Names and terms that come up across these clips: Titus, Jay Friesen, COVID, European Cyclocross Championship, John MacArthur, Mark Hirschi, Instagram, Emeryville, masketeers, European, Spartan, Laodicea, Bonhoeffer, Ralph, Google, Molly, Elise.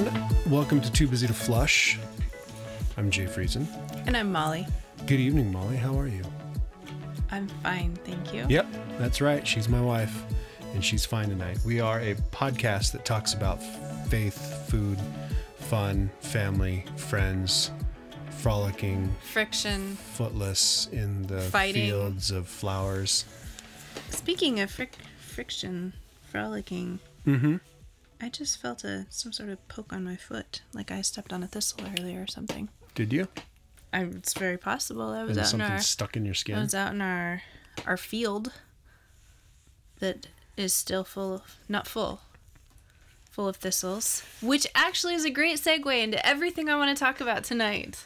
everyone. Welcome to Too Busy to Flush. I'm Jay Friesen. And I'm Molly. Good evening, Molly. How are you? I'm fine, thank you. Yep, that's right. She's my wife, and she's fine tonight. We are a podcast that talks about faith, food, fun, family, friends, frolicking, friction, footless in the fighting, fields of flowers. Speaking of friction, frolicking, I just felt some sort of poke on my foot, like I stepped on a thistle earlier or something. Did you? It's very possible. I was out something in our, stuck in your skin. I was out in our field that is still full of thistles, which actually is a great segue into everything I want to talk about tonight.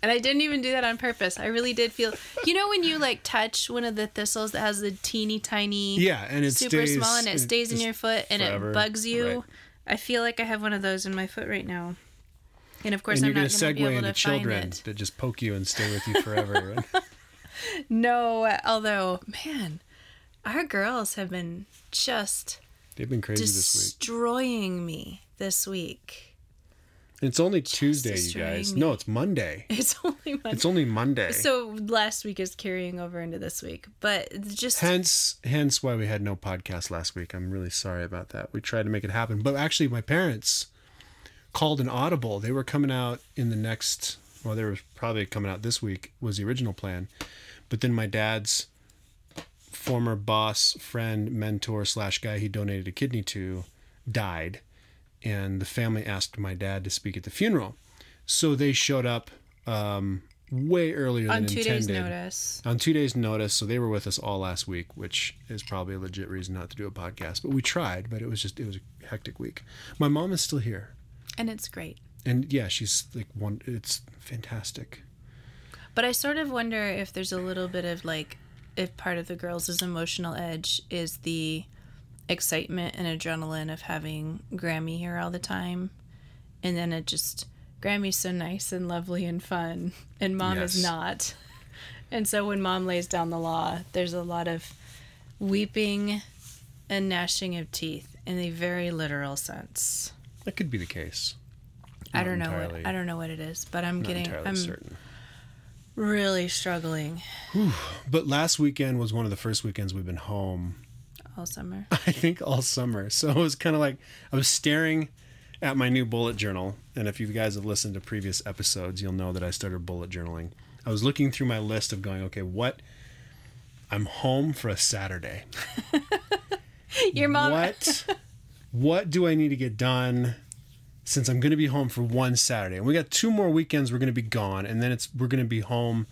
And I didn't even do that on purpose. I really did feel, you know, when you like touch one of the thistles that has the teeny tiny, and it's super small, and it stays in your foot and forever. It bugs you. Right. I feel like I have one of those in my foot right now. And of course, and I'm not going to be able to find it. You're going to segue into children that just poke you and stay with you forever. Right? No, although, man, our girls have been they've been crazy this week, destroying me this week. It's only Tuesday, you guys. No, it's Monday. It's only Monday. So last week is carrying over into this week, but just hence why we had no podcast last week. I'm really sorry about that. We tried to make it happen, but actually, my parents called an audible. They were coming out in the next. Well, they were probably coming out this week was the original plan, but then my dad's former boss, friend, mentor / guy he donated a kidney to died. And the family asked my dad to speak at the funeral. So they showed up way earlier than intended. On 2 days' notice. So they were with us all last week, which is probably a legit reason not to do a podcast. But we tried, but it was a hectic week. My mom is still here. And it's great. And yeah, she's like it's fantastic. But I sort of wonder if there's a little bit of like, if part of the girls' emotional edge is the excitement and adrenaline of having Grammy here all the time, and then it just Grammy's so nice and lovely and fun, and Mom is not. And so when Mom lays down the law, there's a lot of weeping and gnashing of teeth in a very literal sense. That could be the case. I don't know what it is, but I'm certain. Really struggling. Whew. But last weekend was one of the first weekends we've been home all summer. So it was kind of like I was staring at my new bullet journal. And if you guys have listened to previous episodes, you'll know that I started bullet journaling. I was looking through my list of going, okay, what? I'm home for a Saturday. Your mom. What do I need to get done? Since I'm going to be home for one Saturday, and we got two more weekends, we're going to be gone, and then we're going to be home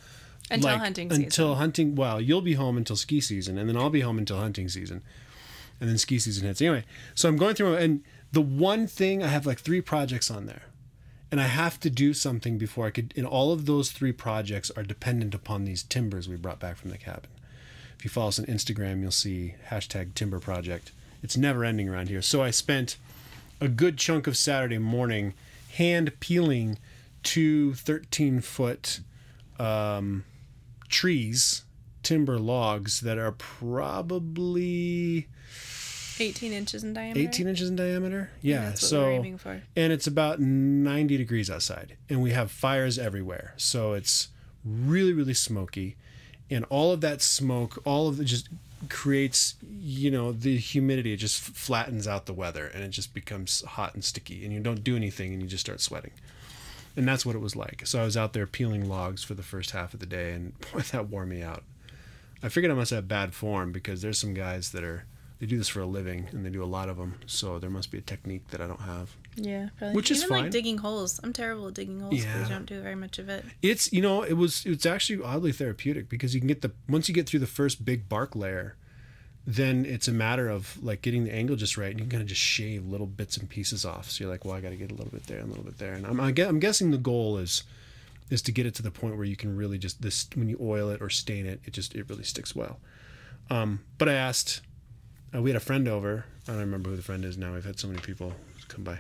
until hunting season. Well, you'll be home until ski season, and then I'll be home until hunting season, and then ski season hits. Anyway, so I'm going through, and the one thing I have like 3 projects on there, and I have to do something before I could. And all of those 3 projects are dependent upon these timbers we brought back from the cabin. If you follow us on Instagram, you'll see #TimberProject. It's never ending around here. So I spent a good chunk of Saturday morning hand peeling 2 13-foot trees, timber logs that are probably 18 inches in diameter. Yeah. And that's what we're aiming for. And it's about 90 degrees outside, and we have fires everywhere. So it's really, really smoky, and all of that smoke, just creates, you know, the humidity. It just flattens out the weather, and it just becomes hot and sticky, and you don't do anything, and you just start sweating. And that's what it was like. So I was out there peeling logs for the first half of the day, and boy, that wore me out. I figured I must have bad form, because there's some guys they do this for a living, and they do a lot of them, so there must be a technique that I don't have. Yeah, probably. Which is fine. Even like digging holes. I'm terrible at digging holes, because I don't do very much of it. It's, you know, it's actually oddly therapeutic, because you can once you get through the first big bark layer, then it's a matter of like getting the angle just right, and you can kind of just shave little bits and pieces off. So you're like, well, I got to get a little bit there and a little bit there. And I'm guessing the goal is to get it to the point where you can really just this, when you oil it or stain it, it really sticks well. But I asked. We had a friend over. I don't remember who the friend is now. We've had so many people come by.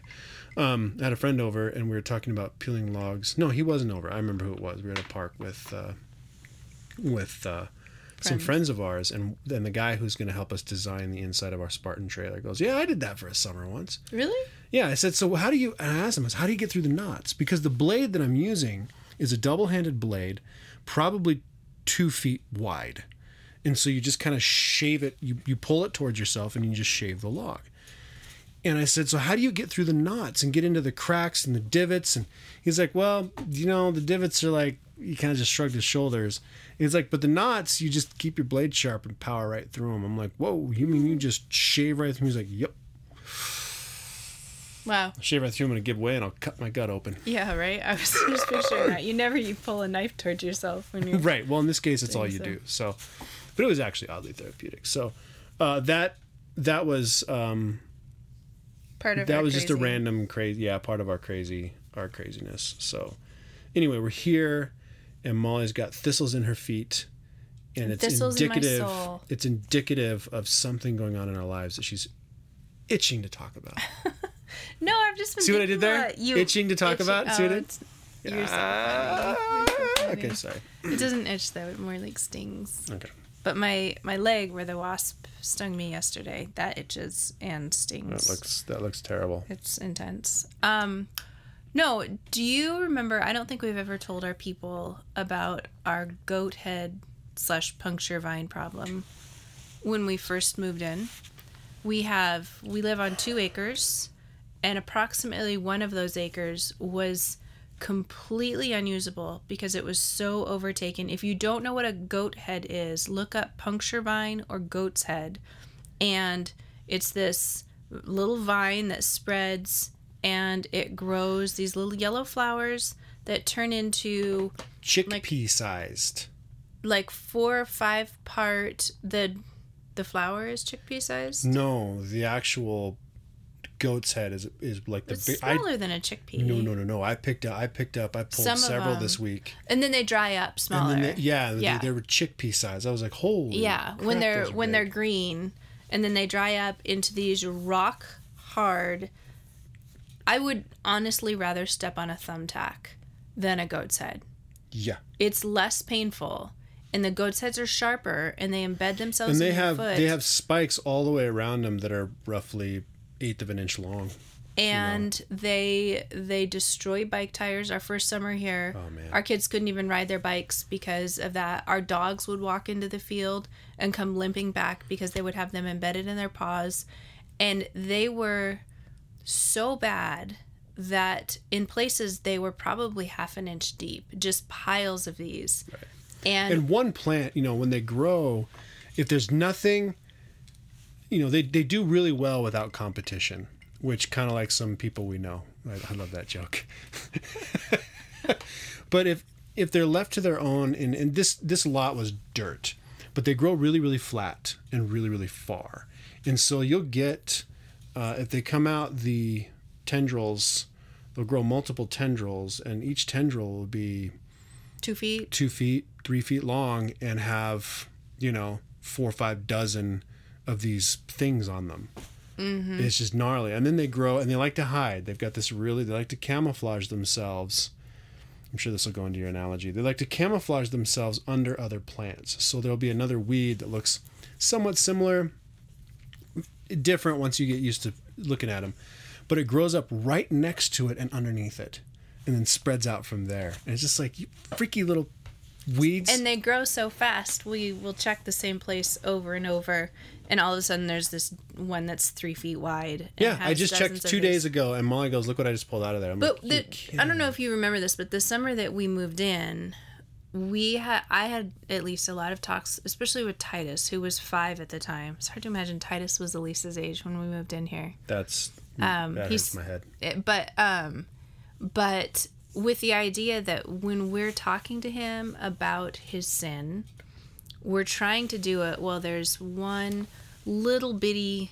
I had a friend over, and we were talking about peeling logs. No, he wasn't over. I remember who it was. We were at a park with some friends of ours, and then the guy who's going to help us design the inside of our Spartan trailer goes, yeah, I did that for a summer once. Really? Yeah, I said, so how do you, and I asked him, how do you get through the knots? Because the blade that I'm using is a double-handed blade, probably 2 feet wide. And so you just kind of shave it, you pull it towards yourself and you just shave the log. And I said, so how do you get through the knots and get into the cracks and the divots? And he's like, well, you know, the divots are like, he kind of just shrugged his shoulders. He's like, but the knots, you just keep your blade sharp and power right through them. I'm like, whoa, you mean you just shave right through? He's like, yep. Wow. I'll shave right through them and give way and I'll cut my gut open. Yeah, right? I was just picturing that. You pull a knife towards yourself when you're... Right. Well, in this case, it's all you do. So, but it was actually oddly therapeutic. So that was... part of that was crazy. Just a random crazy, part of our craziness. So anyway, we're here and Molly's got thistles in her feet and it's thistles indicative in my soul. It's indicative of something going on in our lives that she's itching to talk about. No, I've just been See what I did there? You itching to talk about? See what I did? You're so funny. Okay, sorry. It doesn't itch though, it more like stings. Okay. But my leg where the wasp stung me yesterday, that itches and stings. That looks terrible. It's intense. No, do you remember, I don't think we've ever told our people about our goat head / puncture vine problem when we first moved in. We live on 2 acres, and approximately one of those acres was completely unusable because it was so overtaken. If you don't know what a goat head is, look up puncture vine or goat's head, and it's this little vine that spreads and it grows these little yellow flowers that turn into chickpea sized, like 4 or 5 part. The flower is chickpea sized? No, the actual goat's head is like the it's big, smaller than a chickpea. No. I pulled some several this week. And then they dry up smaller. And then they were chickpea size. I was like, holy. Yeah, crap, when they're green, and then they dry up into these rock hard. I would honestly rather step on a thumbtack than a goat's head. Yeah. It's less painful. And the goat's heads are sharper, and they embed themselves in your foot. And they have spikes all the way around them that are roughly 1/8 of an inch long, and they destroy bike tires. Our first summer here, our kids couldn't even ride their bikes because of that. Our dogs would walk into the field and come limping back because they would have them embedded in their paws, and they were so bad that in places they were probably 1/2 an inch deep, just piles of these. Right. And one plant, when they grow, if there's nothing. They do really well without competition, which kind of like some people we know. I love that joke. But if they're left to their own, and this lot was dirt, but they grow really, really flat and really, really far. And so you'll get, if they come out the tendrils, they'll grow multiple tendrils, and each tendril will be 2 feet, 3 feet long, and have, 4 or 5 dozen of these things on them. Mm-hmm. It's just gnarly. And then they grow, and they like to hide. They've got this really, they like to camouflage themselves. I'm sure this will go into your analogy. They like to camouflage themselves under other plants. So there'll be another weed that looks somewhat similar, different once you get used to looking at them. But it grows up right next to it and underneath it, and then spreads out from there. And it's just like, you freaky little weeds. And they grow so fast. We will check the same place over and over, and all of a sudden there's this one that's 3 feet wide. And I just checked 2 days ago, and Molly goes, look what I just pulled out of there. I'm but like, I don't know if you remember this, but the summer that we moved in, I had at least a lot of talks, especially with Titus, who was 5 at the time. It's hard to imagine Titus was Elise's age when we moved in here. That's that hurts my head. But with the idea that when we're talking to him about his sin, we're trying to do it while there's one little bitty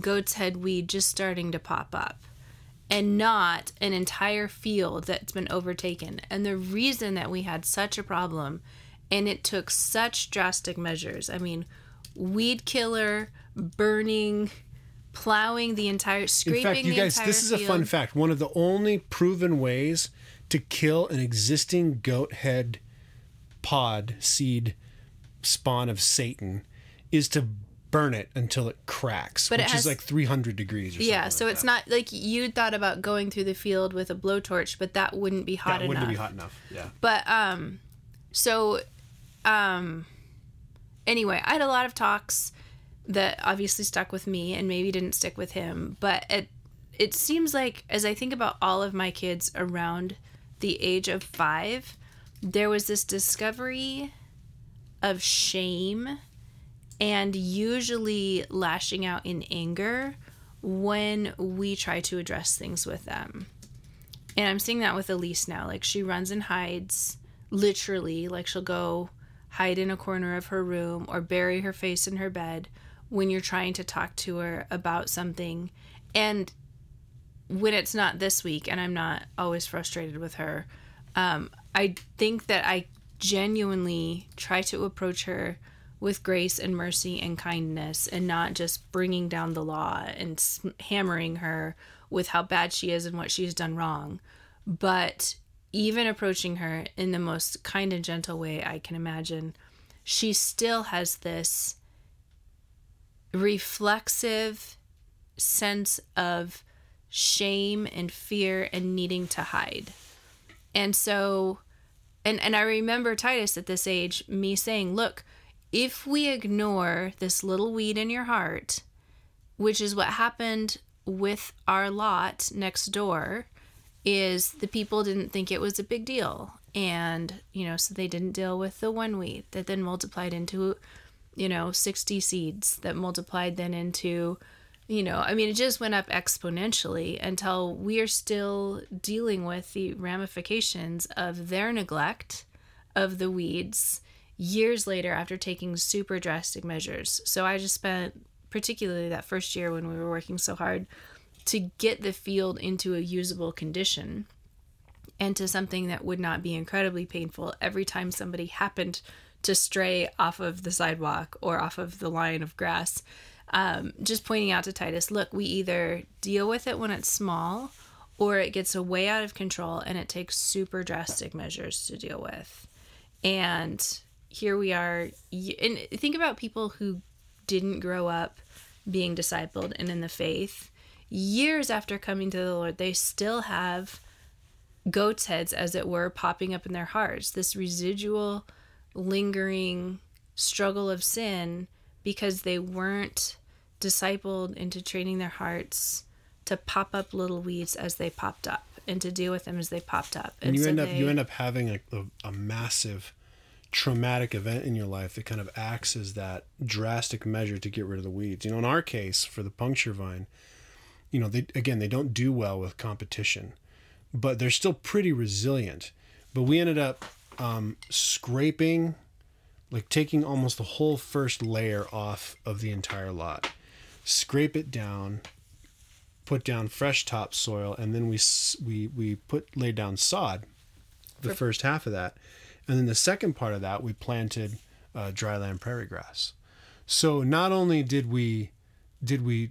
goat's head weed just starting to pop up, and not an entire field that's been overtaken. And the reason that we had such a problem, and it took such drastic measures, weed killer, burning, plowing the entire, scraping the entire field. In fact, you guys, this is a fun fact. One of the only proven ways to kill an existing goat head pod seed spawn of Satan is to burn it until it cracks, but which is like 300 degrees or something. Yeah, so like it's not like you thought about going through the field with a blowtorch, but that wouldn't be hot enough. That wouldn't be hot enough, yeah. But, anyway, I had a lot of talks that obviously stuck with me and maybe didn't stick with him, but it seems like, as I think about all of my kids around the age of 5, there was this discovery of shame and usually lashing out in anger when we try to address things with them. And I'm seeing that with Elise now. Like, she runs and hides, literally. Like, she'll go hide in a corner of her room or bury her face in her bed when you're trying to talk to her about something. And when it's not this week and I'm not always frustrated with her, I think that I genuinely try to approach her with grace and mercy and kindness, and not just bringing down the law and hammering her with how bad she is and what she's done wrong, but even approaching her in the most kind and gentle way I can imagine. She still has this reflexive sense of shame and fear and needing to hide. And so, and I remember Titus at this age, me saying, look, if we ignore this little weed in your heart, which is what happened with our lot next door, is the people didn't think it was a big deal. And, so they didn't deal with the one weed that then multiplied into, 60 seeds that multiplied then into, it just went up exponentially until we are still dealing with the ramifications of their neglect of the weeds years later after taking super drastic measures. So I just spent, particularly that first year when we were working so hard to get the field into a usable condition and to something that would not be incredibly painful every time somebody happened to stray off of the sidewalk or off of the line of grass, just pointing out to Titus, look, we either deal with it when it's small or it gets way out of control and it takes super drastic measures to deal with. And here we are, and think about people who didn't grow up being discipled and in the faith. Years after coming to the Lord, they still have goat's heads, as it were, popping up in their hearts. This residual, lingering struggle of sin because they weren't discipled into training their hearts to pop up little weeds as they popped up and to deal with them as they popped up. And you end up having a massive traumatic event in your life that kind of acts as that drastic measure to get rid of the weeds. In our case, for the puncture vine, they don't do well with competition, but they're still pretty resilient. But we ended up scraping, like taking almost the whole first layer off of the entire lot, scrape it down, put down fresh topsoil, and then we laid down sod the first half of that. And then the second part of that, we planted dryland prairie grass. So not only did we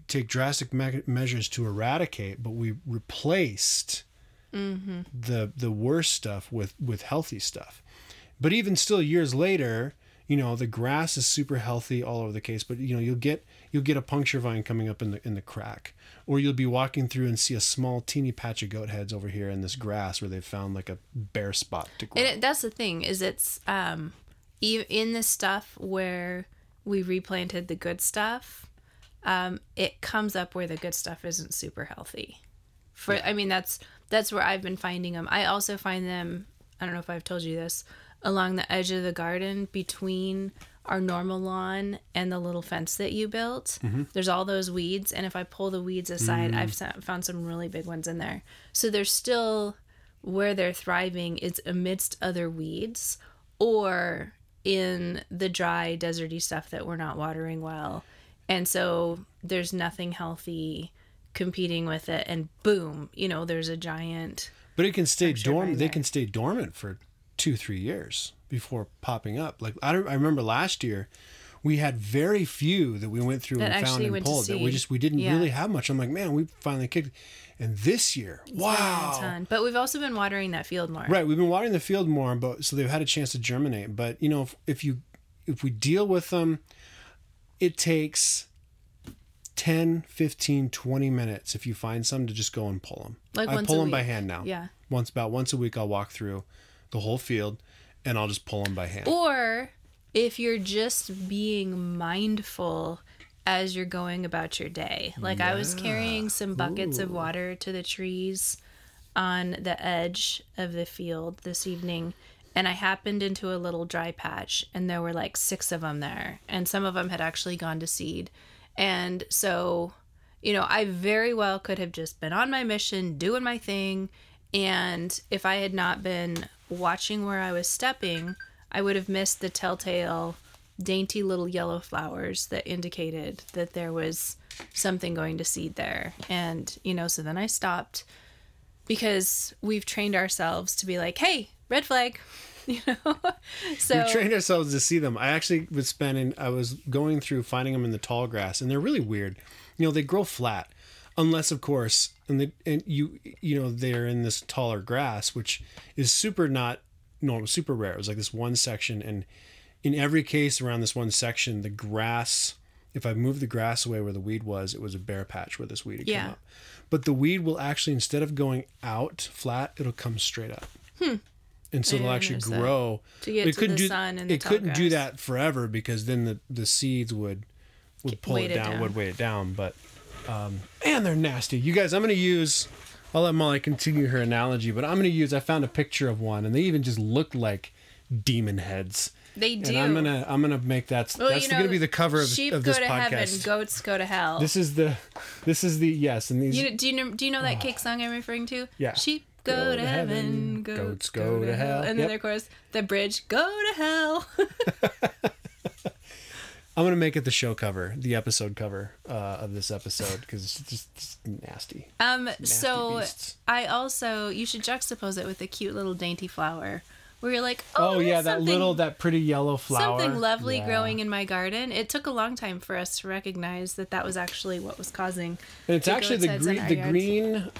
take drastic measures to eradicate, but we replaced the worst stuff with healthy stuff. But even still, years later, the grass is super healthy all over the case. But you'll get a puncture vine coming up in the crack, or you'll be walking through and see a small teeny patch of goat heads over here in this grass where they've found like a bare spot to grow. And that's the thing is it's in the stuff where we replanted the good stuff, it comes up where the good stuff isn't super healthy. That's where I've been finding them. I also find them. I don't know if I've told you this. Along the edge of the garden between our normal lawn and the little fence that you built. Mm-hmm. There's all those weeds. And if I pull the weeds aside, I've found some really big ones in there. So they're still where they're thriving is amidst other weeds or in the dry, deserty stuff that we're not watering well. And so there's nothing healthy competing with it. And boom, there's a giant... But it can stay dormant. They can stay dormant for 2-3 years before popping up. Like I remember last year, we had very few that we went through and found and pulled. That we didn't really have much. I'm like, man, we finally kicked. And this year, wow! A ton. But we've also been watering that field more. Right, we've been watering the field more, so they've had a chance to germinate. But if we deal with them, it takes 10, 15, 20 minutes if you find some to just go and pull them. Like I pull them by hand now. Yeah. About once a week, I'll walk through the whole field and I'll just pull them by hand. Or if you're just being mindful as you're going about your day. Like I was carrying some buckets of water to the trees on the edge of the field this evening, and I happened into a little dry patch, and there were like 6 of them there, and some of them had actually gone to seed. And so, you know, I very well could have just been on my mission, doing my thing, and if I had not been watching where I was stepping, I would have missed the telltale dainty little yellow flowers that indicated that there was something going to seed there. And, you know, so then I stopped, because we've trained ourselves to be like, hey, red flag, you know? So we've trained ourselves to see them. I actually was going through finding them in the tall grass, and they're really weird. You know, they grow flat, unless, of course, and you know, they're in this taller grass, which is super rare. It was like this one section, and in every case around this one section, the grass, if I moved the grass away where the weed was, it was a bare patch where this weed had come up. But the weed will actually, instead of going out flat, it'll come straight up. And so it'll actually grow. It couldn't do that forever, because then the seeds would pull it down, would weigh it down. But, and they're nasty. You guys, I'll let Molly continue her analogy, but I found a picture of one, and they even just looked like demon heads. They do. And I'm gonna make gonna be the cover of this podcast. Sheep go to heaven, goats go to hell. This is the yes, and these. Do you know that cake song I'm referring to? Yeah. Sheep go to heaven, goats go to hell, and then their chorus, the bridge, go to hell. I'm gonna make it the show cover, the episode cover of this episode, because it's just nasty. So beasts. I also, you should juxtapose it with a cute little dainty flower. Where you're like, that pretty yellow flower. Something lovely growing in my garden. It took a long time for us to recognize that was actually what was causing. And it's actually the green.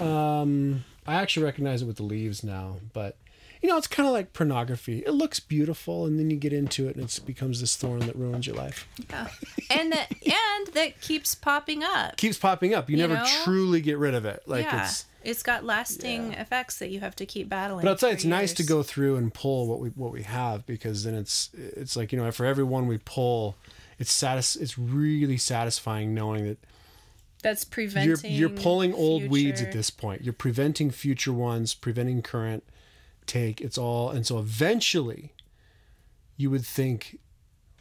I actually recognize it with the leaves now, but you know, it's kind of like pornography. It looks beautiful, and then you get into it, and it becomes this thorn that ruins your life. Yeah, and that keeps popping up. Keeps popping up. You never truly get rid of it. It's got lasting effects that you have to keep battling. But I'll tell you, it's nice to go through and pull what we have, because then it's like, you know, for every one we pull, it's really satisfying knowing that's preventing. You're pulling old weeds at this point. You're preventing future ones, preventing current take. It's all, and so eventually, you would think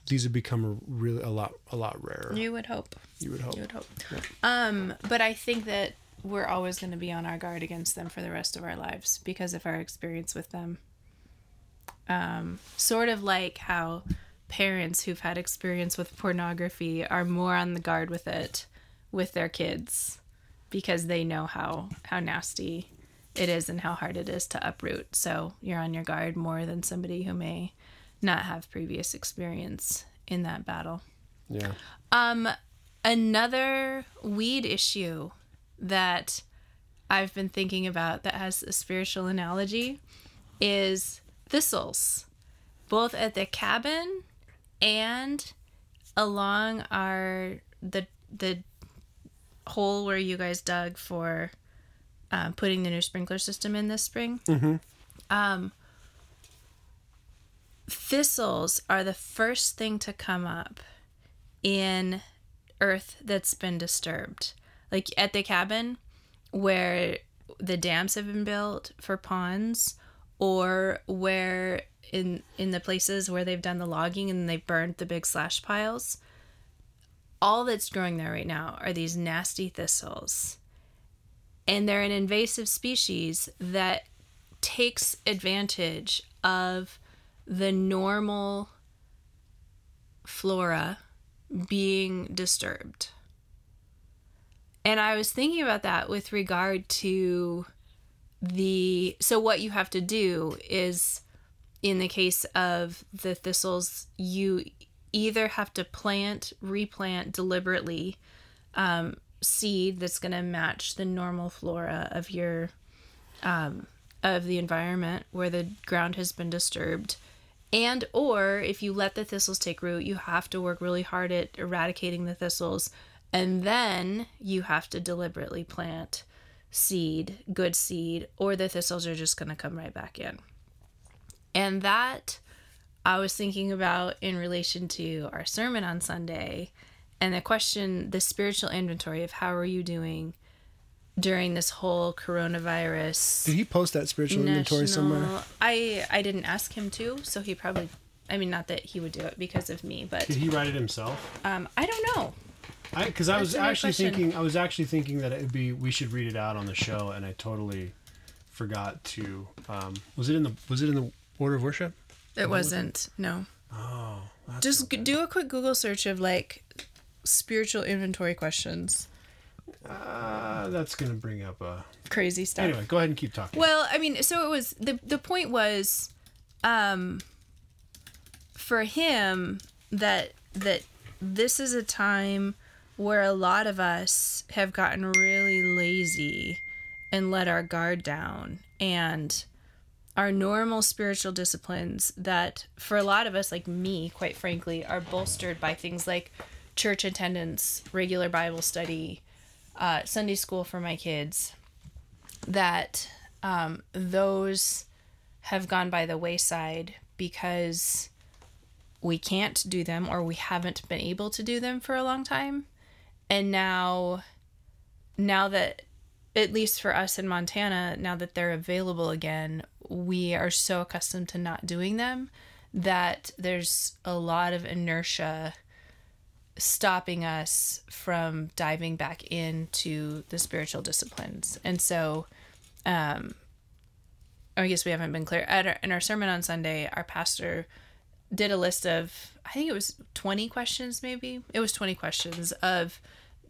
these would become really a lot rarer. You would hope. Yeah. But I think that we're always going to be on our guard against them for the rest of our lives because of our experience with them. Sort of like how parents who've had experience with pornography are more on the guard with it with their kids, because they know how nasty it is and how hard it is to uproot. So you're on your guard more than somebody who may not have previous experience in that battle. Yeah. Another weed issue that I've been thinking about that has a spiritual analogy is thistles, both at the cabin and along the hole where you guys dug for putting the new sprinkler system in this spring. Mm-hmm. Thistles are the first thing to come up in earth that's been disturbed. Like at the cabin where the dams have been built for ponds, or where in the places where they've done the logging and they've burned the big slash piles, all that's growing there right now are these nasty thistles. And they're an invasive species that takes advantage of the normal flora being disturbed. And I was thinking about that with regard to so what you have to do is, in the case of the thistles, you either have to replant deliberately seed that's going to match the normal flora of your, of the environment where the ground has been disturbed. And or if you let the thistles take root, you have to work really hard at eradicating the thistles, and then you have to deliberately plant seed, good seed, or the thistles are just going to come right back in. And that I was thinking about in relation to our sermon on Sunday and the question, the spiritual inventory of how are you doing during this whole coronavirus. Did he post that spiritual inventory somewhere? I didn't ask him to, so he probably, I mean, not that he would do it because of me, but... Did he write it himself? I don't know. Because I was actually thinking that it would be, we should read it out on the show, and I totally forgot to, was it in the order of worship? It wasn't, no. Oh. Just do a quick Google search of, like, spiritual inventory questions. That's going to bring up a... Crazy stuff. Anyway, go ahead and keep talking. Well, I mean, so it was... The point was, for him, that this is a time where a lot of us have gotten really lazy and let our guard down. And our normal spiritual disciplines that, for a lot of us, like me, quite frankly, are bolstered by things like church attendance, regular Bible study... Sunday school for my kids, that those have gone by the wayside because we can't do them or we haven't been able to do them for a long time. And now that, at least for us in Montana, now that they're available again, we are so accustomed to not doing them that there's a lot of inertia stopping us from diving back into the spiritual disciplines. And so, I guess we haven't been clear. In our sermon on Sunday, our pastor did a list of, I think it was 20 questions, maybe. It was 20 questions of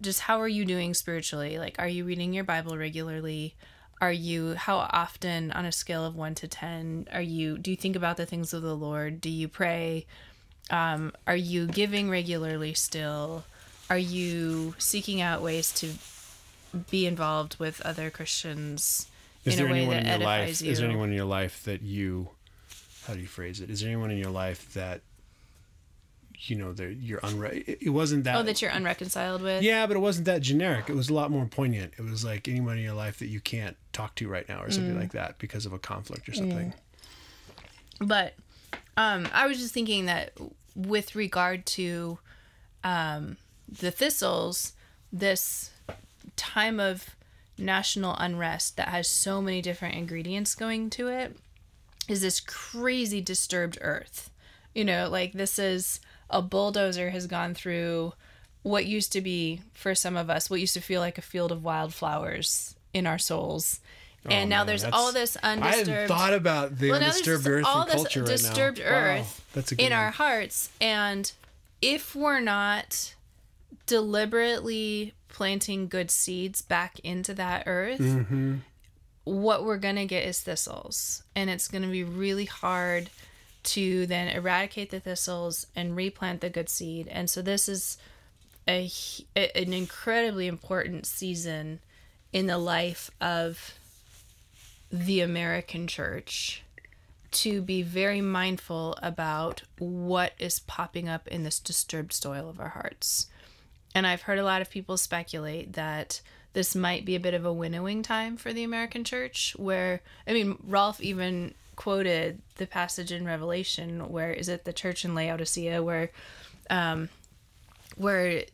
just how are you doing spiritually? Like, are you reading your Bible regularly? How often on a scale of 1 to 10, do you think about the things of the Lord? Do you pray? Are you giving regularly still? Are you seeking out ways to be involved with other Christians in a way that edifies you? Is there anyone in your life that you, how do you phrase it? Is there anyone in your life that, you know, it wasn't that... Oh, that you're unreconciled with? Yeah, but it wasn't that generic. It was a lot more poignant. It was like anyone in your life that you can't talk to right now or something like that because of a conflict or something. But... I was just thinking that with regard to the thistles, this time of national unrest that has so many different ingredients going to it is this crazy disturbed earth. You know, like this is a bulldozer has gone through what used to be, for some of us, what used to feel like a field of wildflowers in our souls. And now there's all this undisturbed... I hadn't thought about the disturbed earth and culture right now. All this disturbed earth in our hearts. And if we're not deliberately planting good seeds back into that earth, what we're going to get is thistles. And it's going to be really hard to then eradicate the thistles and replant the good seed. And so this is an incredibly important season in the life of... the American church to be very mindful about what is popping up in this disturbed soil of our hearts. And I've heard a lot of people speculate that this might be a bit of a winnowing time for the American church where, I mean, Ralph even quoted the passage in Revelation where, is it the church in Laodicea where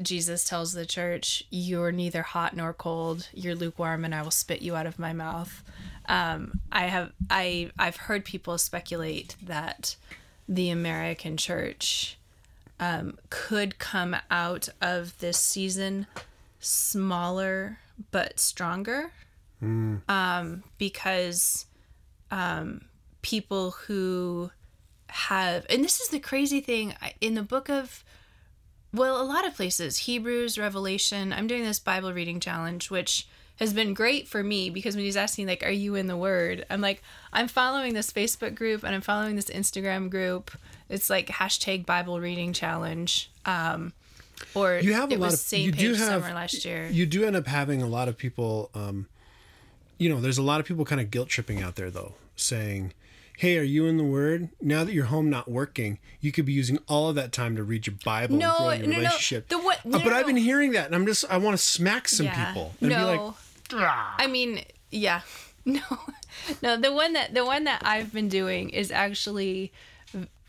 Jesus tells the church, you're neither hot nor cold, you're lukewarm, and I will spit you out of my mouth. I've heard people speculate that the American church could come out of this season smaller but stronger, because people who have, and this is the crazy thing in the book of, well, a lot of places, Hebrews, Revelation. I'm doing this Bible reading challenge, which has been great for me because when he's asking, like, are you in the Word? I'm like, I'm following this Facebook group and I'm following this Instagram group. It's like # Bible reading challenge. Or you have a lot of same page summer last year. You do end up having a lot of people, there's a lot of people kind of guilt tripping out there, though, saying, hey, are you in the Word? Now that you're home not working, you could be using all of that time to read your Bible and grow your relationship. I've been hearing that, and I want to smack some people and be like, ah. I mean, yeah. No, the one that I've been doing is actually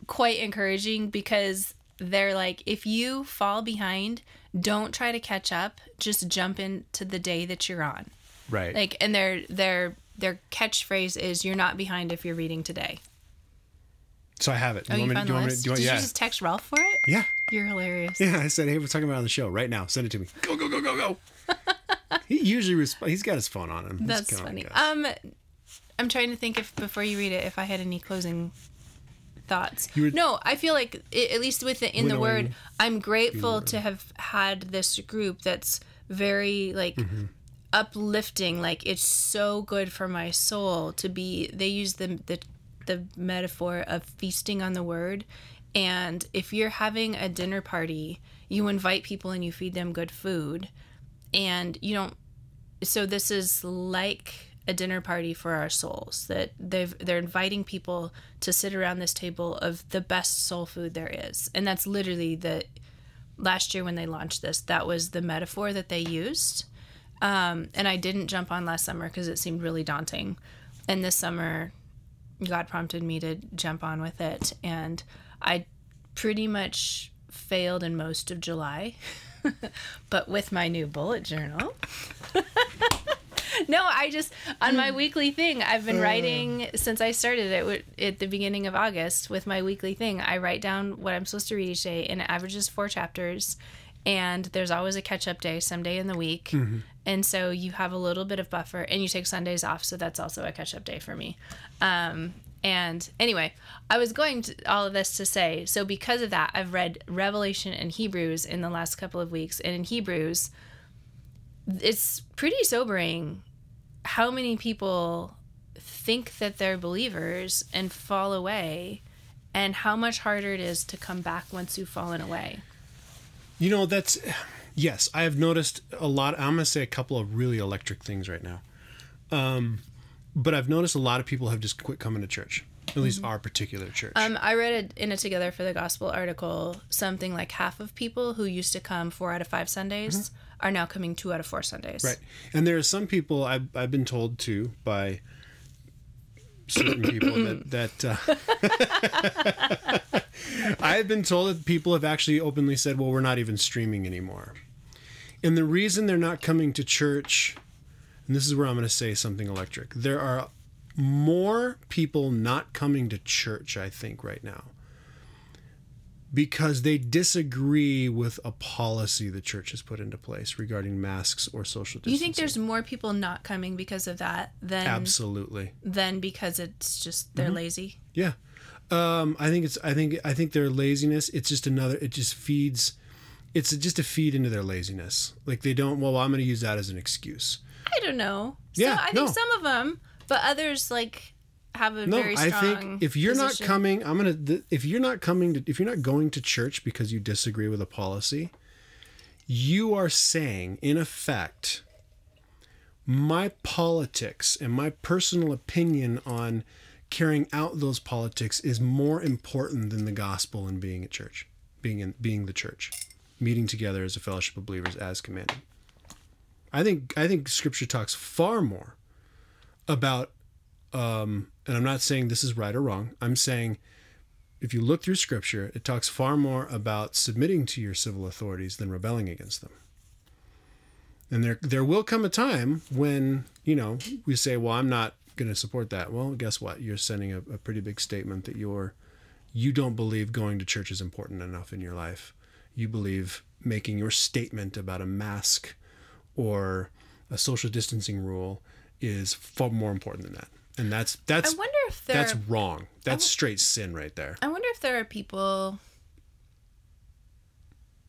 quite encouraging, because they're like, if you fall behind, don't try to catch up, just jump into the day that you're on. Right. Like, and their catchphrase is, you're not behind if you're reading today. So I have it. Oh, you found the list? Did you just text Ralph for it? Yeah. You're hilarious. Yeah, I said, hey, we're talking about it on the show right now. Send it to me. Go. He usually responds. He's got his phone on him. That's funny. I'm trying to think if, before you read it, if I had any closing thoughts. I feel like, at least in the Word, I'm grateful to have had this group that's very, like, uplifting. Like, it's so good for my soul to be. They use the metaphor of feasting on the Word. And if you're having a dinner party, you invite people and you feed them good food. And you don't, so this is like a dinner party for our souls, that they're inviting people to sit around this table of the best soul food there is. And that's literally last year when they launched this, that was the metaphor that they used. And I didn't jump on last summer because it seemed really daunting. And this summer, God prompted me to jump on with it. And I pretty much failed in most of July. But with my new bullet journal. No, I just, on my weekly thing, I've been writing since I started it at the beginning of August. With my weekly thing, I write down what I'm supposed to read each day, and it averages 4 chapters. And there's always a catch-up day someday in the week. Mm-hmm. And so you have a little bit of buffer, and you take Sundays off, so that's also a catch-up day for me. And anyway, I was going to all of this to say, so because of that, I've read Revelation and Hebrews in the last couple of weeks. And in Hebrews, it's pretty sobering how many people think that they're believers and fall away, and how much harder it is to come back once you've fallen away. You know, that's, yes, I have noticed a lot. I'm going to say a couple of really electric things right now. But I've noticed a lot of people have just quit coming to church, at least our particular church. I read in a Together for the Gospel article, something like half of people who used to come 4 out of 5 Sundays are now coming 2 out of 4 Sundays. Right. And there are some people, I've been told too by certain people that I've been told that people have actually openly said, well, we're not even streaming anymore. And the reason they're not coming to church... And this is where I'm going to say something electric. There are more people not coming to church, I think, right now, because they disagree with a policy the church has put into place regarding masks or social distancing. You think there's more people not coming because of that than... Absolutely. Than because it's just they're lazy? Yeah. I think their laziness, it's just a feed into their laziness. Like they don't, well, I'm going to use that as an excuse. I don't know. Yeah, so I think some of them, but others like have a very strong position. No, I think if you're not coming, if you're not going to church because you disagree with a policy, you are saying, in effect, my politics and my personal opinion on carrying out those politics is more important than the gospel and being at church, being the church, meeting together as a fellowship of believers as commanded. I think Scripture talks far more about, and I'm not saying this is right or wrong. I'm saying if you look through Scripture, it talks far more about submitting to your civil authorities than rebelling against them. And there will come a time when, we say, well, I'm not going to support that. Well, guess what? You're sending a pretty big statement that you don't believe going to church is important enough in your life. You believe making your statement about a mask or a social distancing rule is far more important than that. And that's I wonder if that's wrong. That's straight sin right there. I wonder if there are people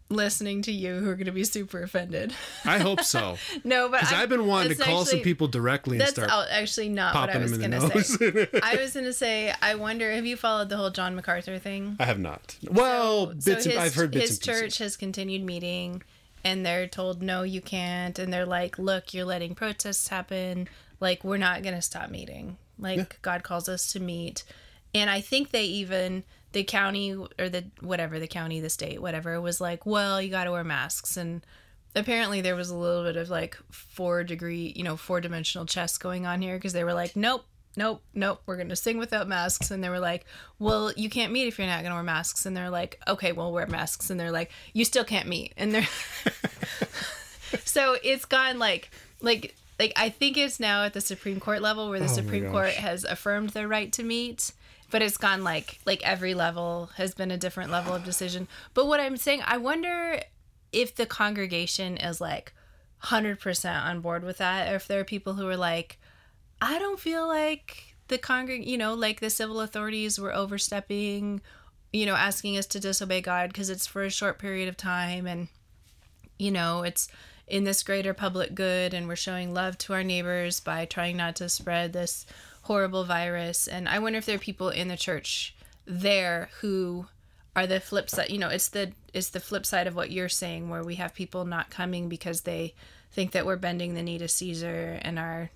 listening to you who are going to be super offended. I hope so. No, but because I've been wanting to call some people directly and start actually not popping what I was going to say. I was going to say, I wonder, have you followed the whole John MacArthur thing? I have not. Well, I've heard bits and pieces. His church has continued meeting. And they're told, no, you can't. And they're like, look, you're letting protests happen. Like, we're not going to stop meeting. Like, God calls us to meet. And I think they even, the county or the, whatever, the county, the state, whatever, was like, well, you got to wear masks. And apparently there was a little bit of like four-dimensional chess going on here, because they were like, nope, we're going to sing without masks. And they were like, well, you can't meet if you're not going to wear masks. And they're like, okay, we'll wear masks. And they're like, you still can't meet. And they're so it's gone like I think it's now at the Supreme Court level, where the Supreme Court has affirmed their right to meet, but it's gone like every level has been a different level of decision. But what I'm saying, I wonder if the congregation is like 100% on board with that, or if there are people who are like, I don't feel like the civil authorities were overstepping, asking us to disobey God because it's for a short period of time, and it's in this greater public good, and we're showing love to our neighbors by trying not to spread this horrible virus. And I wonder if there are people in the church there who are the flip side. It's the flip side of what you're saying, where we have people not coming because they think that we're bending the knee to Caesar and are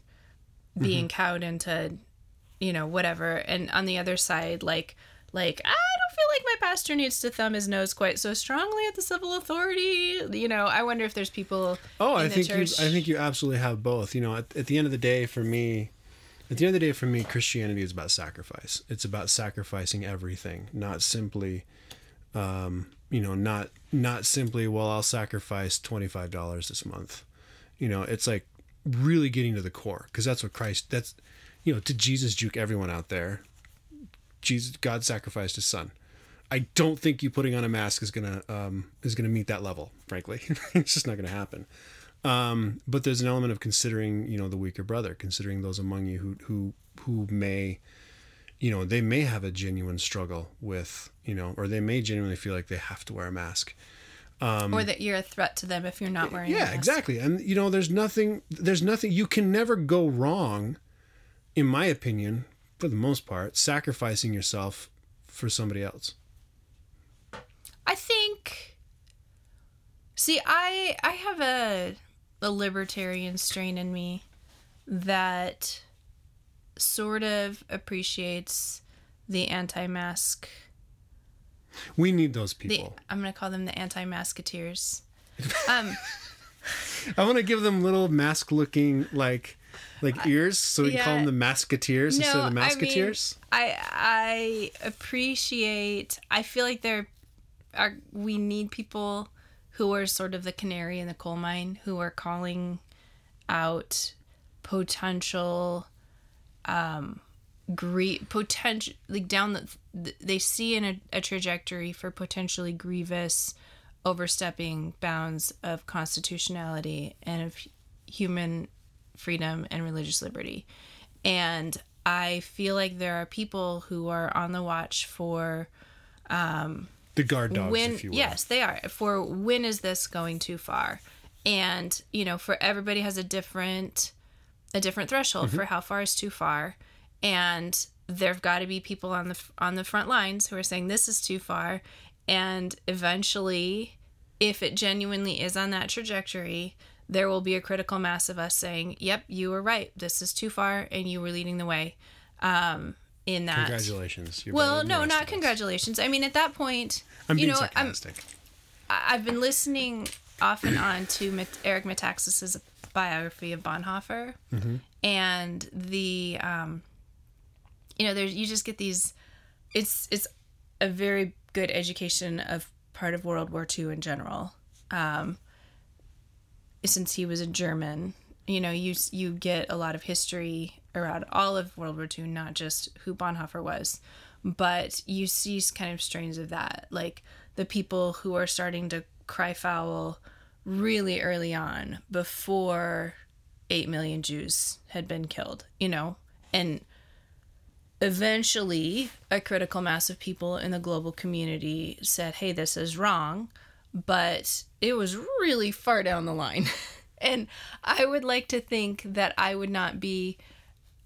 being cowed into, whatever. And on the other side, like I don't feel like my pastor needs to thumb his nose quite so strongly at the civil authority. I wonder if there's people. I think you absolutely have both. At the end of the day, for me, Christianity is about sacrifice. It's about sacrificing everything, not simply, not simply, well, I'll sacrifice $25 this month. It's like really getting to the core, because that's what Christ. That's, to Jesus juke everyone out there. God sacrificed his son. I don't think you putting on a mask is gonna meet that level, frankly. It's just not gonna happen. But there's an element of considering, the weaker brother, considering those among you who may, they may have a genuine struggle with, or they may genuinely feel like they have to wear a mask. Or that you're a threat to them if you're not wearing a mask. Yeah, exactly. And there's nothing you can never go wrong, in my opinion, for the most part, sacrificing yourself for somebody else. I think, I have a libertarian strain in me that sort of appreciates the anti-mask. We need those people. I'm going to call them the anti-masketeers. I want to give them little mask-looking, like ears, so we call them the masketeers instead of the masketeers. I appreciate. I feel like we need people who are sort of the canary in the coal mine, who are calling out potential, they see in a trajectory for potentially grievous overstepping bounds of constitutionality and of human freedom and religious liberty. And I feel like there are people who are on the watch for the guard dogs, if you will. Yes, they are. For when is this going too far? And for everybody has a different threshold for how far is too far. And there've got to be people on the front lines who are saying this is too far. And eventually, if it genuinely is on that trajectory, there will be a critical mass of us saying, yep, you were right. This is too far, and you were leading the way in that. Congratulations. Well, no, not congratulations. I mean, at that point, I'm being sarcastic. I've been listening off and on to Eric Metaxas's biography of Bonhoeffer, and the, there's, you just get these, it's a very good education of part of World War II in general. Since he was a German, you get a lot of history around all of World War II, not just who Bonhoeffer was, but you see kind of strains of that, like the people who are starting to cry foul really early on, before 8 million Jews had been killed, and eventually a critical mass of people in the global community said, hey, this is wrong. But it was really far down the line. And I would like to think that I would not be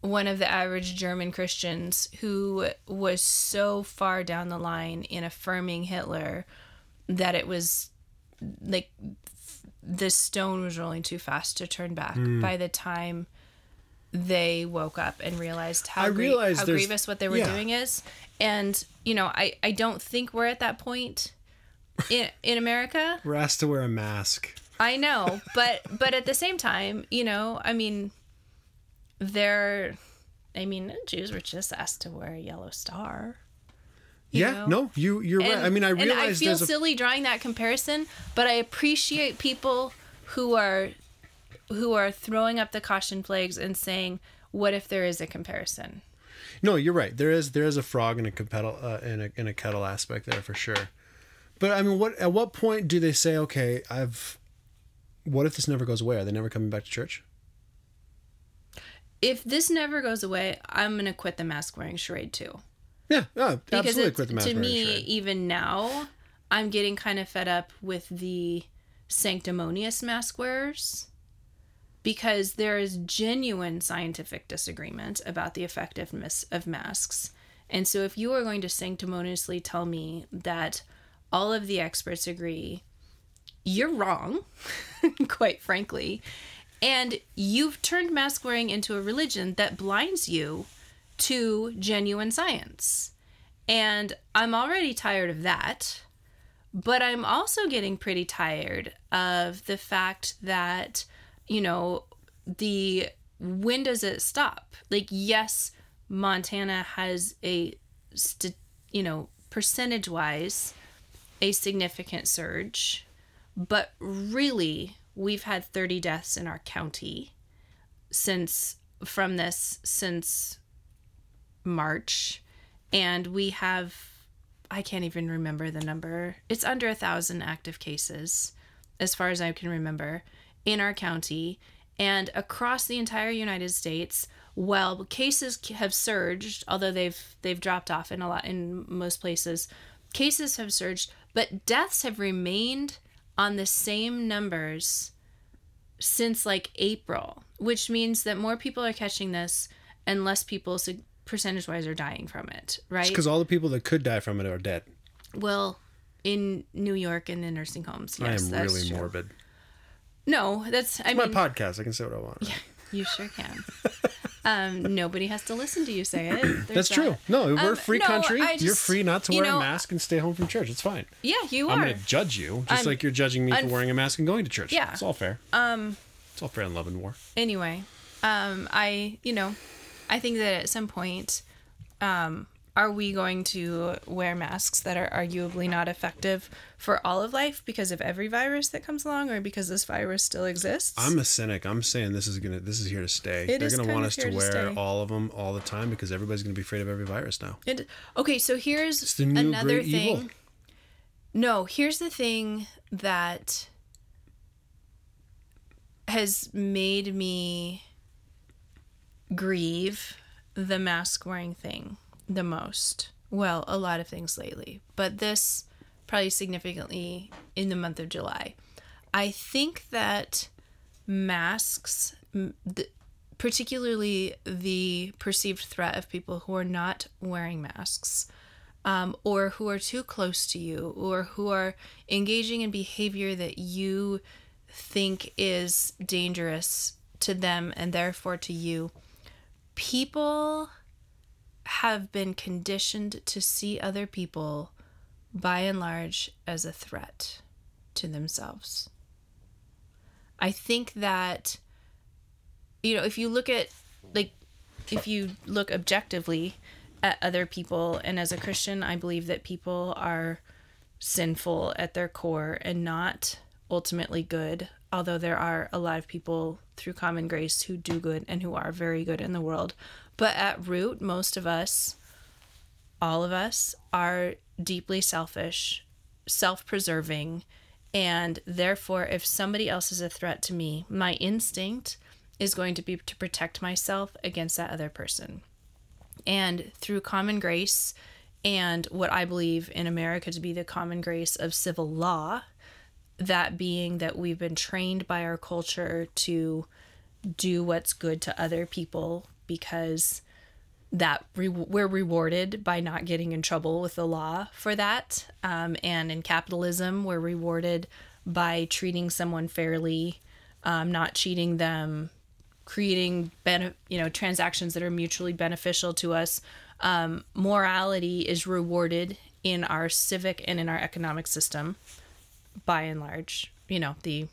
one of the average German Christians who was so far down the line in affirming Hitler that it was like the stone was rolling too fast to turn back by the time they woke up and realized how grievous what they were doing is. And, you know, I don't think we're at that point in America. We're asked to wear a mask. I know, but at the same time, you know, I mean, Jews were just asked to wear a yellow star. You're right. I mean, I realize and I feel silly drawing that comparison, but I appreciate people who are throwing up the caution flags and saying, "What if there is a comparison?" No, you're right. There is a frog in a kettle aspect there for sure. But I mean, at what point do they say, "Okay, what if this never goes away? Are they never coming back to church?" If this never goes away, I'm going to quit the mask wearing charade too. Yeah, absolutely quit the mask wearing charade. To me, even now, I'm getting kind of fed up with the sanctimonious mask wearers, because there is genuine scientific disagreement about the effectiveness of masks. And so if you are going to sanctimoniously tell me that all of the experts agree, you're wrong, quite frankly. And you've turned mask wearing into a religion that blinds you to genuine science. And I'm already tired of that. But I'm also getting pretty tired of the fact that, you know, when does it stop? Like, yes, Montana has percentage-wise, a significant surge. But really, we've had 30 deaths in our county since March, and we have, I can't even remember the number. It's under 1,000 active cases, as far as I can remember, in our county and across the entire United States. While cases have surged, although they've dropped off in most places, cases have surged, but deaths have remained on the same numbers since like April, which means that more people are catching this and less people percentage-wise are dying from it, right? Because all the people that could die from it are dead. Well, in New York and in nursing homes, yes, that's true. Morbid. No, it's my podcast. I can say what I want. Right? Yeah, you sure can. Nobody has to listen to you say it. That's true. No, we're a free country. You're free not to wear a mask and stay home from church. It's fine. Yeah, you are. I'm going to judge you, just like you're judging me for wearing a mask and going to church. Yeah. It's all fair. It's all fair in love and war. Anyway, I think that at some point, are we going to wear masks that are arguably not effective for all of life because of every virus that comes along, or because this virus still exists? I'm a cynic. I'm saying this is here to stay. They're going to want us to wear all of them all the time because everybody's going to be afraid of every virus now. Okay, so here's another thing. Evil. No, here's the thing that has made me grieve the mask wearing thing the most. Well, a lot of things lately, but this probably significantly in the month of July. I think that masks, particularly the perceived threat of people who are not wearing masks, or who are too close to you, or who are engaging in behavior that you think is dangerous to them and therefore to you, people have been conditioned to see other people, by and large, as a threat to themselves. I think that, you know, if you look objectively at other people, and as a Christian, I believe that people are sinful at their core and not ultimately good, although there are a lot of people through common grace who do good and who are very good in the world. But at root, most of us, all of us, are deeply selfish, self-preserving, and therefore, if somebody else is a threat to me, my instinct is going to be to protect myself against that other person. And through common grace, and what I believe in America to be the common grace of civil law, that being that we've been trained by our culture to do what's good to other people, because that we're rewarded by not getting in trouble with the law for that. And in capitalism, we're rewarded by treating someone fairly, not cheating them, creating transactions that are mutually beneficial to us. Morality is rewarded in our civic and in our economic system, by and large. The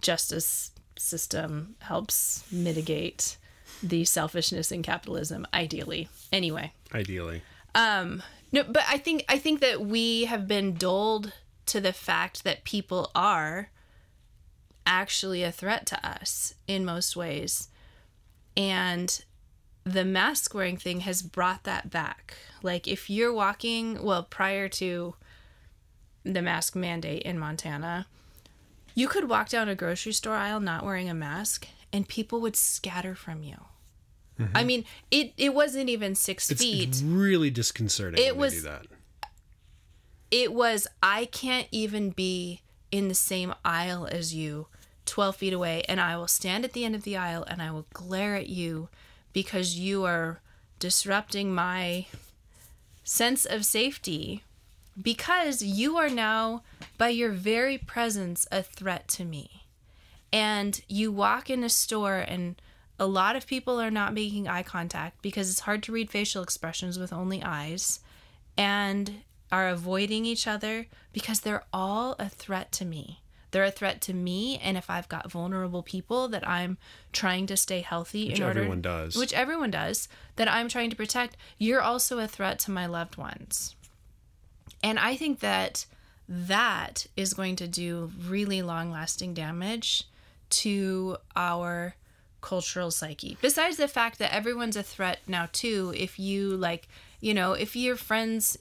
justice system helps mitigate the selfishness in capitalism, ideally. Anyway. Ideally. No, but I think that we have been dulled to the fact that people are actually a threat to us in most ways. And the mask wearing thing has brought that back. Like, if you're walking, prior to the mask mandate in Montana, you could walk down a grocery store aisle not wearing a mask and people would scatter from you. Mm-hmm. I mean, it wasn't even 6 feet. It's really disconcerting when they do that. It was, I can't even be in the same aisle as you 12 feet away, and I will stand at the end of the aisle and I will glare at you because you are disrupting my sense of safety, because you are now, by your very presence, a threat to me. And you walk in a store and a lot of people are not making eye contact because it's hard to read facial expressions with only eyes, and are avoiding each other because they're all a threat to me. They're a threat to me, and if I've got vulnerable people that I'm trying to stay healthy which everyone does, that I'm trying to protect, you're also a threat to my loved ones. And I think that is going to do really long-lasting damage to our cultural psyche. Besides the fact that everyone's a threat now too, if you if your friends,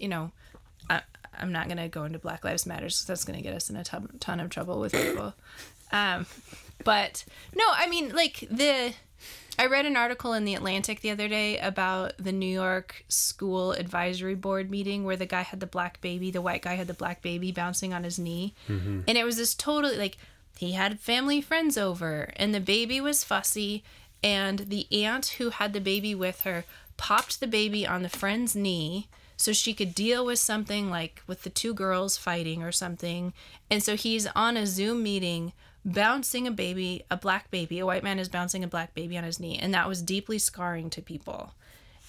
I'm not going to go into Black Lives Matter because that's going to get us in a ton of trouble with people. I read an article in The Atlantic the other day about the New York School Advisory Board meeting where the white guy had the black baby bouncing on his knee. Mm-hmm. And it was this totally, he had family friends over, and the baby was fussy, and the aunt who had the baby with her popped the baby on the friend's knee so she could deal with something with the two girls fighting or something. And so he's on a Zoom meeting bouncing a white man is bouncing a black baby on his knee, and that was deeply scarring to people.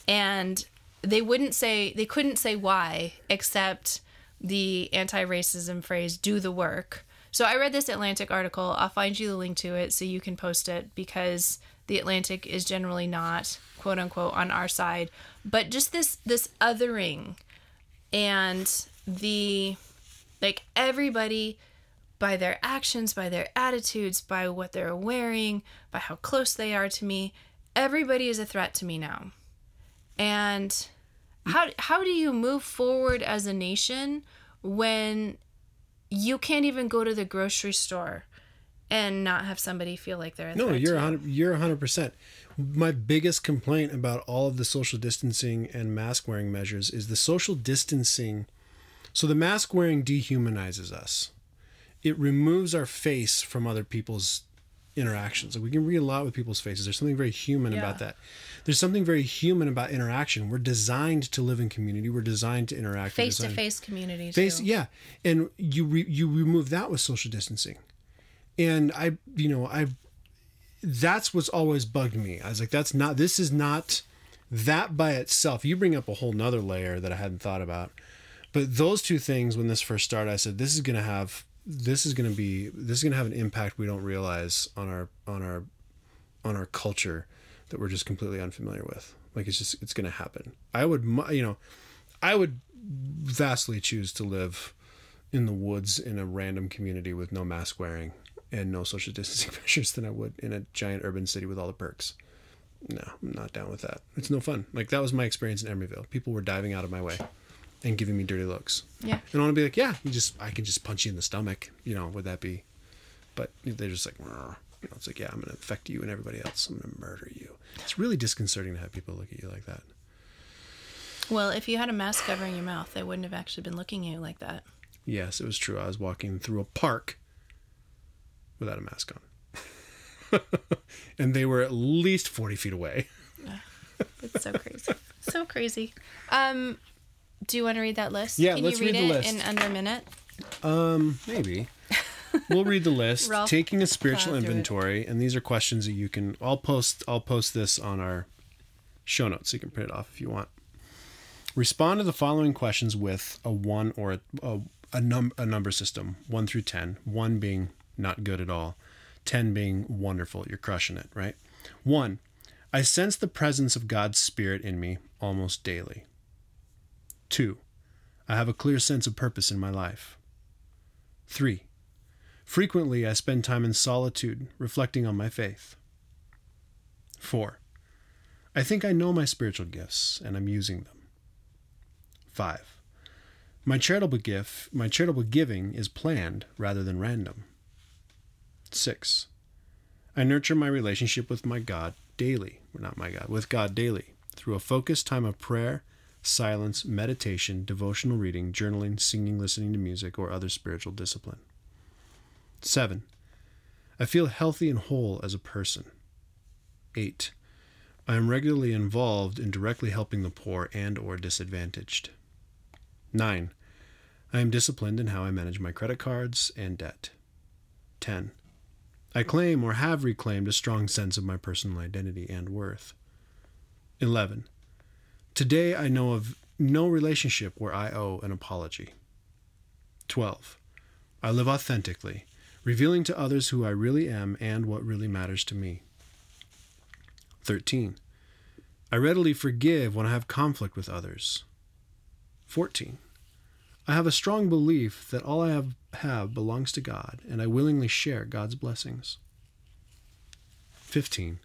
And they couldn't say why, except the anti-racism phrase, do the work. So I read this Atlantic article. I'll find you the link to it so you can post it, because The Atlantic is generally not, quote unquote, on our side. But just this othering, and everybody, by their actions, by their attitudes, by what they're wearing, by how close they are to me, everybody is a threat to me now. And how do you move forward as a nation when you can't even go to the grocery store and not have somebody feel like they're a threat? No, you're 100%. My biggest complaint about all of the social distancing and mask wearing measures is the social distancing. So the mask wearing dehumanizes us. It removes our face from other people's interactions. We can read a lot with people's faces. There's something very human about that. There's something very human about interaction. We're designed to live in community. We're designed to interact. Face-to-face community, too. Yeah. And you remove that with social distancing. And I that's what's always bugged me. I was like, this is not that by itself. You bring up a whole nother layer that I hadn't thought about. But those two things, when this first started, I said, this is going to have an impact we don't realize on our culture that we're just completely unfamiliar with. It's going to happen. I would vastly choose to live in the woods in a random community with no mask wearing and no social distancing measures than I would in a giant urban city with all the perks. No, I'm not down with that. It's no fun. That was my experience in Emeryville. People were diving out of my way and giving me dirty looks. Yeah. And I want to be I can just punch you in the stomach. Would that be? But they're just I'm going to affect you and everybody else. I'm going to murder you. It's really disconcerting to have people look at you like that. Well, if you had a mask covering your mouth, they wouldn't have actually been looking at you like that. Yes, it was true. I was walking through a park without a mask on. And they were at least 40 feet away. It's so crazy. So crazy. Do you want to read that list? Yeah, let's read the list. Can you read it in under a minute? Maybe. We'll read the list. Ralph, taking a spiritual inventory, and these are questions that you can. I'll post this on our show notes, so you can print it off if you want. Respond to the following questions with a one or a number system, 1 through 10. 1 being not good at all, 10 being wonderful. You're crushing it, right? 1. I sense the presence of God's Spirit in me almost daily. 2. I have a clear sense of purpose in my life. 3. Frequently, I spend time in solitude, reflecting on my faith. 4. I think I know my spiritual gifts, and I'm using them. 5. My charitable giving is planned rather than random. 6. I nurture my relationship with God daily, through a focused time of prayer, silence, meditation, devotional reading, journaling, singing, listening to music, or other spiritual discipline. 7. I feel healthy and whole as a person. 8. I am regularly involved in directly helping the poor and or disadvantaged. 9. I am disciplined in how I manage my credit cards and debt. 10. I claim or have reclaimed a strong sense of my personal identity and worth. 11. Today I know of no relationship where I owe an apology. 12. I live authentically, revealing to others who I really am and what really matters to me. 13. I readily forgive when I have conflict with others. 14. I have a strong belief that all I have belongs to God, and I willingly share God's blessings. 15.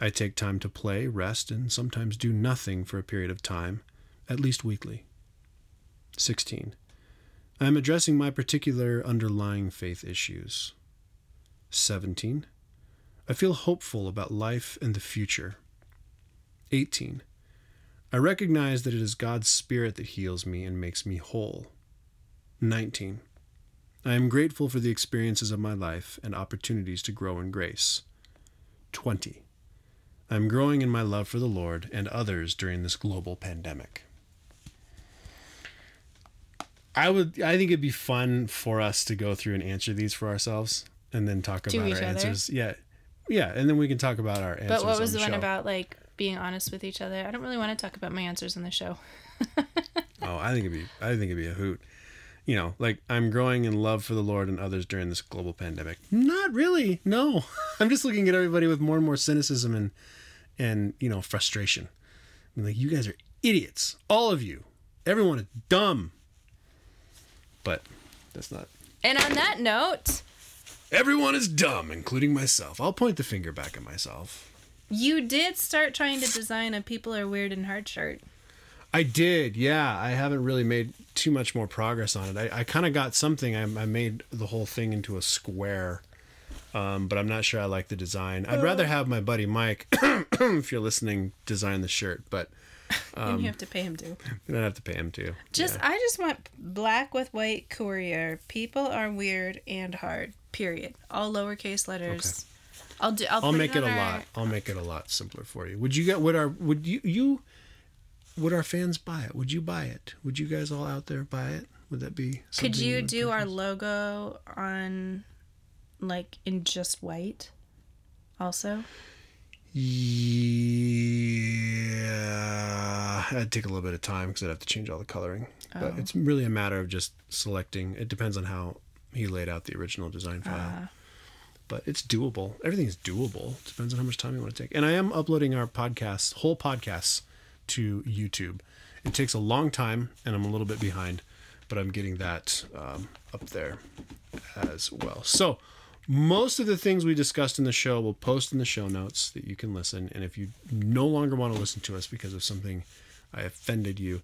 I take time to play, rest, and sometimes do nothing for a period of time, at least weekly. 16. I am addressing my particular underlying faith issues. 17. I feel hopeful about life and the future. 18. I recognize that it is God's Spirit that heals me and makes me whole. 19. I am grateful for the experiences of my life and opportunities to grow in grace. 20. I am growing in my love for the Lord and others during this global pandemic. I think it'd be fun for us to go through and answer these for ourselves and then talk about our answers. Yeah. Yeah, and then we can talk about our answers on the show. But what was the one about, like, being honest with each other? I don't really want to talk about my answers on the show. I think it'd be a hoot. You know, like, I'm growing in love for the Lord and others during this global pandemic. Not really. No. I'm just looking at everybody with more and more cynicism and you know, frustration. I'm like, you guys are idiots. All of you. Everyone is dumb. But that's not. And on that note, everyone is dumb, including myself. I'll point the finger back at myself. You did start trying to design a People Are Weird and Hard shirt. I did, yeah. I haven't really made too much more progress on it. I kind of got something. I made the whole thing into a square, but I'm not sure I like the design. I'd rather have my buddy Mike, if you're listening, design the shirt, but... and you have to pay him too. And I have to pay him too. Yeah. I just want black with white courier. People are weird and hard, period. All lowercase letters. Okay. I'll make it a lot simpler for you. Would our fans buy it? Would you buy it? Would you guys all out there buy it? Would that be something? Could you do our logo on, like, in just white also? Yeah. That'd take a little bit of time because I'd have to change all the coloring. Oh. But it's really a matter of just selecting. It depends on how he laid out the original design file. But it's doable. Everything's doable. Depends on how much time you want to take. And I am uploading our podcasts, whole podcasts, to YouTube. It takes a long time, and I'm a little bit behind, but I'm getting that up there as well. So most of the things we discussed in the show we'll post in the show notes that you can listen. And if you no longer want to listen to us because of something I offended you,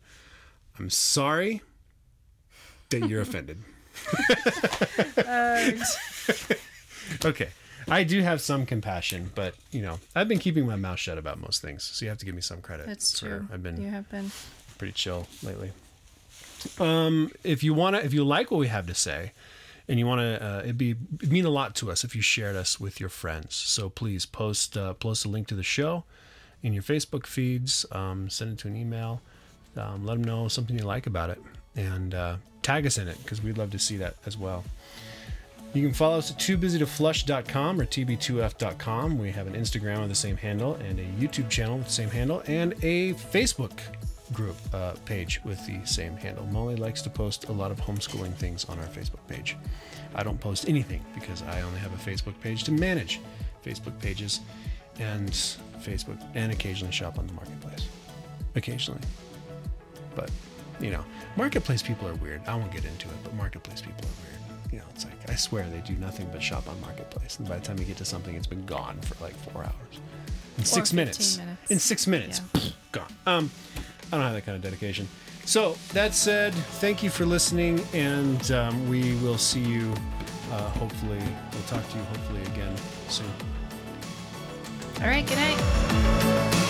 I'm sorry that you're offended. Okay, I do have some compassion, but, you know, I've been keeping my mouth shut about most things, so you have to give me some credit. That's true. You have been pretty chill lately. If you like what we have to say, and you want to, it'd mean a lot to us if you shared us with your friends. So please post a link to the show in your Facebook feeds, send it to an email, let them know something you like about it, and tag us in it because we'd love to see that as well. You can follow us at toobusytoflush.com or tb2f.com. We have an Instagram with the same handle and a YouTube channel with the same handle and a Facebook group page with the same handle. Molly likes to post a lot of homeschooling things on our Facebook page. I don't post anything because I only have a Facebook page to manage Facebook pages and Facebook, and occasionally shop on the marketplace. Occasionally. But, you know, marketplace people are weird. I won't get into it, but marketplace people are weird. You know, it's like, I swear they do nothing but shop on marketplace. And by the time you get to something, it's been gone for like 4 hours. In 6 minutes. In 6 minutes. Yeah. Gone. I don't have that kind of dedication. So that said, thank you for listening, and we will see you. Hopefully, we'll talk to you hopefully again soon. All right. Good night.